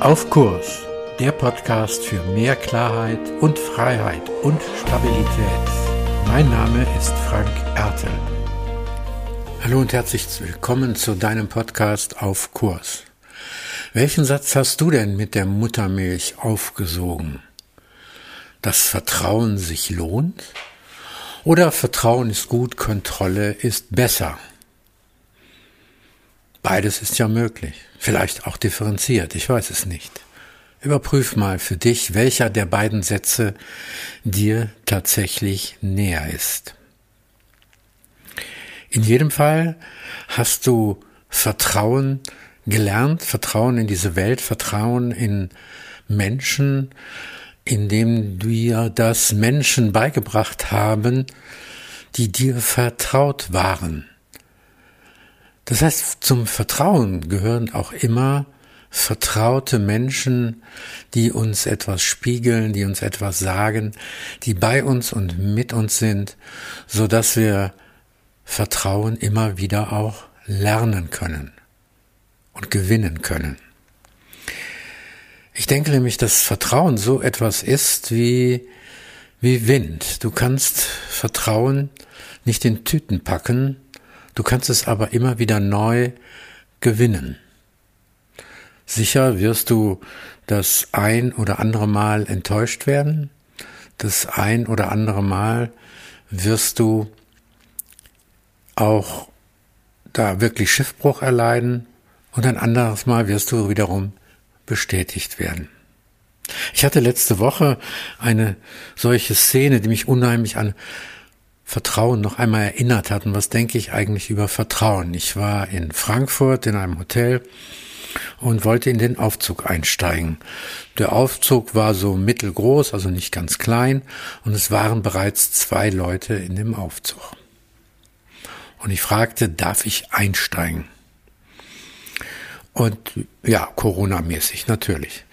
Auf Kurs, der Podcast für mehr Klarheit und Freiheit und Stabilität. Mein Name ist Frank Ertel. Hallo und herzlich willkommen zu deinem Podcast Auf Kurs. Welchen Satz hast du denn mit der Muttermilch aufgesogen? Dass Vertrauen sich lohnt? Oder Vertrauen ist gut, Kontrolle ist besser? Beides ist ja möglich, vielleicht auch differenziert, ich weiß es nicht. Überprüf mal für dich, welcher der beiden Sätze dir tatsächlich näher ist. In jedem Fall hast du Vertrauen gelernt, Vertrauen in diese Welt, Vertrauen in Menschen, indem dir das Menschen beigebracht haben, die dir vertraut waren. Das heißt, zum Vertrauen gehören auch immer vertraute Menschen, die uns etwas spiegeln, die uns etwas sagen, die bei uns und mit uns sind, sodass wir Vertrauen immer wieder auch lernen können und gewinnen können. Ich denke nämlich, dass Vertrauen so etwas ist wie Wind. Du kannst Vertrauen nicht in Tüten packen, du kannst es aber immer wieder neu gewinnen. Sicher wirst du das ein oder andere Mal enttäuscht werden. Das ein oder andere Mal wirst du auch da wirklich Schiffbruch erleiden und ein anderes Mal wirst du wiederum bestätigt werden. Ich hatte letzte Woche eine solche Szene, die mich unheimlich an Vertrauen noch einmal erinnert hat. Und was denke ich eigentlich über Vertrauen? Ich war in Frankfurt in einem Hotel und wollte in den Aufzug einsteigen. Der Aufzug war so mittelgroß, also nicht ganz klein, und es waren bereits 2 Leute in dem Aufzug. Und ich fragte, darf ich einsteigen? Und ja, Corona-mäßig natürlich.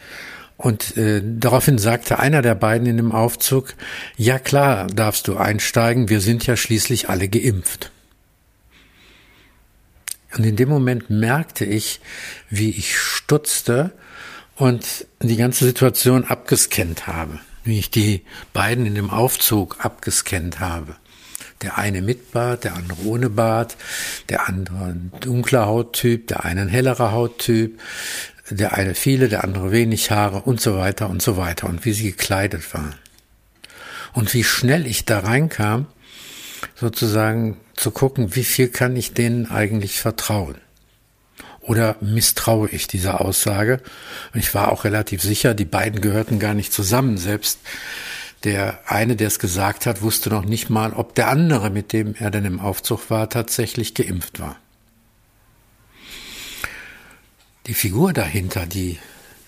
Und daraufhin sagte einer der beiden in dem Aufzug, ja klar, darfst du einsteigen, wir sind ja schließlich alle geimpft. Und in dem Moment merkte ich, wie ich stutzte und die ganze Situation abgescannt habe, wie ich die beiden in dem Aufzug abgescannt habe. Der eine mit Bart, der andere ohne Bart, der andere ein dunkler Hauttyp, der eine ein hellerer Hauttyp, der eine viele, der andere wenig Haare und so weiter und so weiter und wie sie gekleidet waren. Und wie schnell ich da reinkam, sozusagen zu gucken, wie viel kann ich denen eigentlich vertrauen? Oder misstraue ich dieser Aussage? Und ich war auch relativ sicher, die beiden gehörten gar nicht zusammen, selbst der eine, der es gesagt hat, wusste noch nicht mal, ob der andere, mit dem er dann im Aufzug war, tatsächlich geimpft war. Die Figur dahinter, die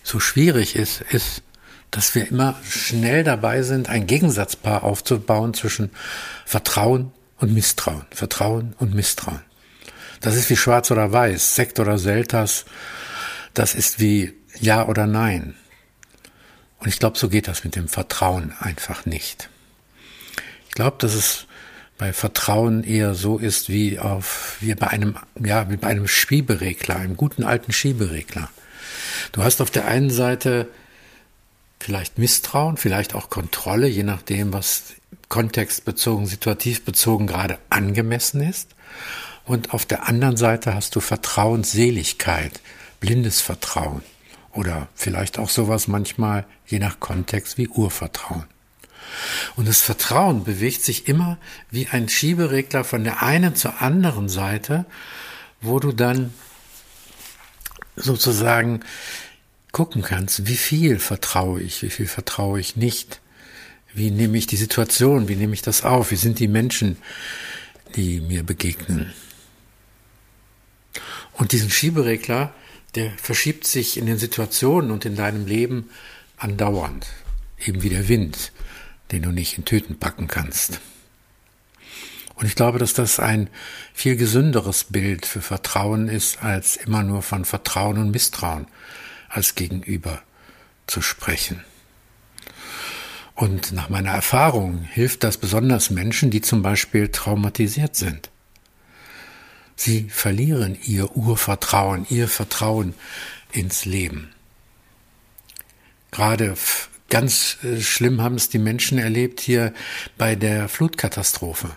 so schwierig ist, ist, dass wir immer schnell dabei sind, ein Gegensatzpaar aufzubauen zwischen Vertrauen und Misstrauen. Vertrauen und Misstrauen. Das ist wie Schwarz oder Weiß, Sekt oder Selters. Das ist wie Ja oder Nein. Und ich glaube, so geht das mit dem Vertrauen einfach nicht. Ich glaube, dass es bei Vertrauen eher so ist wie bei einem Schieberegler, einem guten alten Schieberegler. Du hast auf der einen Seite vielleicht Misstrauen, vielleicht auch Kontrolle, je nachdem, was kontextbezogen, situativ bezogen gerade angemessen ist. Und auf der anderen Seite hast du Vertrauensseligkeit, blindes Vertrauen. Oder vielleicht auch sowas manchmal, je nach Kontext, wie Urvertrauen. Und das Vertrauen bewegt sich immer wie ein Schieberegler von der einen zur anderen Seite, wo du dann sozusagen gucken kannst, wie viel vertraue ich, wie viel vertraue ich nicht, wie nehme ich die Situation, wie nehme ich das auf, wie sind die Menschen, die mir begegnen. Und diesen Schieberegler, der verschiebt sich in den Situationen und in deinem Leben andauernd. Eben wie der Wind, den du nicht in Tüten packen kannst. Und ich glaube, dass das ein viel gesünderes Bild für Vertrauen ist, als immer nur von Vertrauen und Misstrauen als Gegenüber zu sprechen. Und nach meiner Erfahrung hilft das besonders Menschen, die zum Beispiel traumatisiert sind. Sie verlieren ihr Urvertrauen, ihr Vertrauen ins Leben. gerade ganz schlimm haben es die Menschen erlebt hier bei der Flutkatastrophe.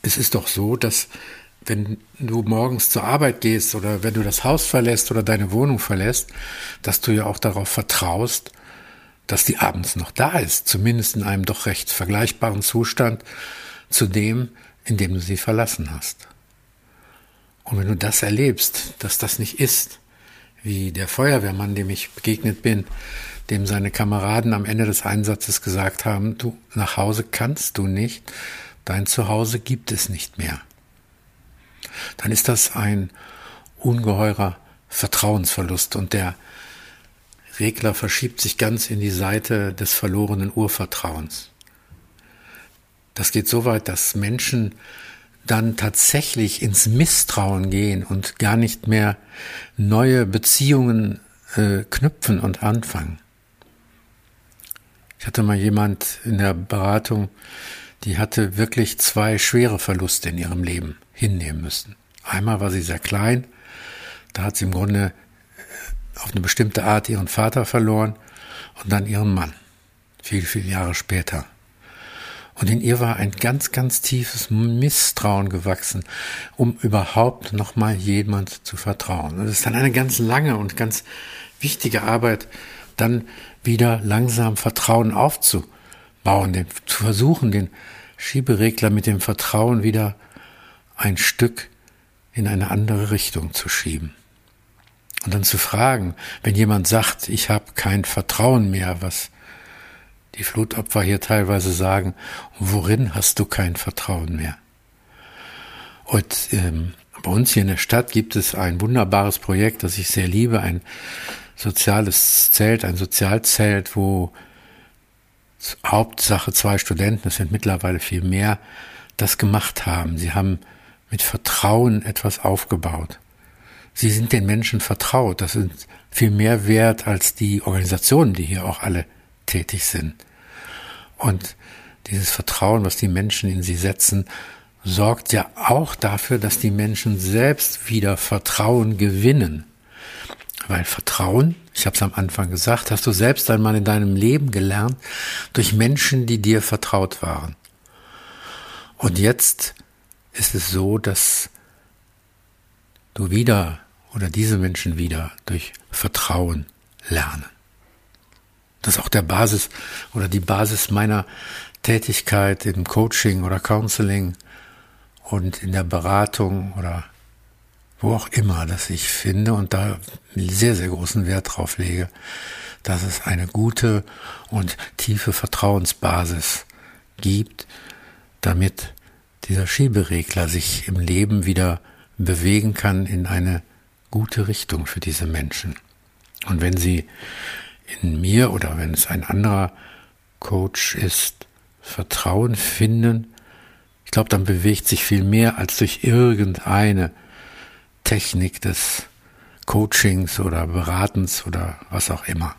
Es ist doch so, dass wenn du morgens zur Arbeit gehst oder wenn du das Haus verlässt oder deine Wohnung verlässt, dass du ja auch darauf vertraust, dass die abends noch da ist, zumindest in einem doch recht vergleichbaren Zustand zu dem, in dem du sie verlassen hast. Und wenn du das erlebst, dass das nicht ist, wie der Feuerwehrmann, dem ich begegnet bin, dem seine Kameraden am Ende des Einsatzes gesagt haben, du, nach Hause kannst du nicht, dein Zuhause gibt es nicht mehr. Dann ist das ein ungeheurer Vertrauensverlust und der Regler verschiebt sich ganz in die Seite des verlorenen Urvertrauens. Das geht so weit, dass Menschen dann tatsächlich ins Misstrauen gehen und gar nicht mehr neue Beziehungen knüpfen und anfangen. Ich hatte mal jemand in der Beratung, die hatte wirklich 2 schwere Verluste in ihrem Leben hinnehmen müssen. Einmal war sie sehr klein, da hat sie im Grunde auf eine bestimmte Art ihren Vater verloren und dann ihren Mann, viel, viel Jahre später. Und in ihr war ein ganz, ganz tiefes Misstrauen gewachsen, um überhaupt nochmal jemand zu vertrauen. Und es ist dann eine ganz lange und ganz wichtige Arbeit, dann wieder langsam Vertrauen aufzubauen, zu versuchen, den Schieberegler mit dem Vertrauen wieder ein Stück in eine andere Richtung zu schieben. Und dann zu fragen, wenn jemand sagt, ich habe kein Vertrauen mehr, was die Flutopfer hier teilweise sagen, worin hast du kein Vertrauen mehr? Und bei uns hier in der Stadt gibt es ein wunderbares Projekt, das ich sehr liebe, ein soziales Zelt, ein Sozialzelt, wo Hauptsache 2 Studenten, es sind mittlerweile viel mehr, das gemacht haben. Sie haben mit Vertrauen etwas aufgebaut. Sie sind den Menschen vertraut. Das ist viel mehr wert als die Organisationen, die hier auch alle tätig sind. Und dieses Vertrauen, was die Menschen in sie setzen, sorgt ja auch dafür, dass die Menschen selbst wieder Vertrauen gewinnen. Weil Vertrauen, ich habe es am Anfang gesagt, hast du selbst einmal in deinem Leben gelernt durch Menschen, die dir vertraut waren. Und jetzt ist es so, dass du wieder oder diese Menschen wieder durch Vertrauen lernen. Das ist auch der Basis oder die Basis meiner Tätigkeit im Coaching oder Counseling und in der Beratung oder wo auch immer, dass ich finde und da sehr, sehr großen Wert drauf lege, dass es eine gute und tiefe Vertrauensbasis gibt, damit dieser Schieberegler sich im Leben wieder bewegen kann in eine gute Richtung für diese Menschen. Und wenn sie in mir oder wenn es ein anderer Coach ist, Vertrauen finden, ich glaube, dann bewegt sich viel mehr als durch irgendeine Technik des Coachings oder Beratens oder was auch immer.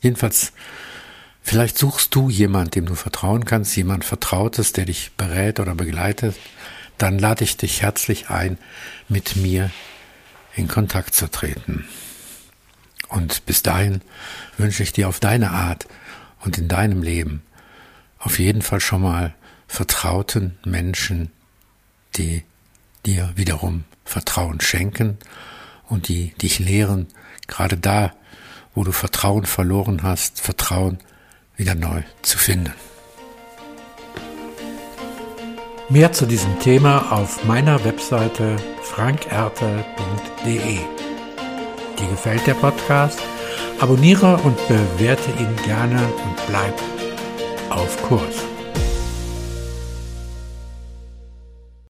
Jedenfalls, vielleicht suchst du jemanden, dem du vertrauen kannst, jemand Vertrautes, der dich berät oder begleitet, dann lade ich dich herzlich ein, mit mir in Kontakt zu treten. Und bis dahin wünsche ich dir auf deine Art und in deinem Leben auf jeden Fall schon mal vertrauten Menschen, die dir wiederum Vertrauen schenken und die dich lehren, gerade da, wo du Vertrauen verloren hast, Vertrauen wieder neu zu finden. Mehr zu diesem Thema auf meiner Webseite frankerte.de. Dir gefällt der Podcast? Abonniere und bewerte ihn gerne und bleib auf Kurs.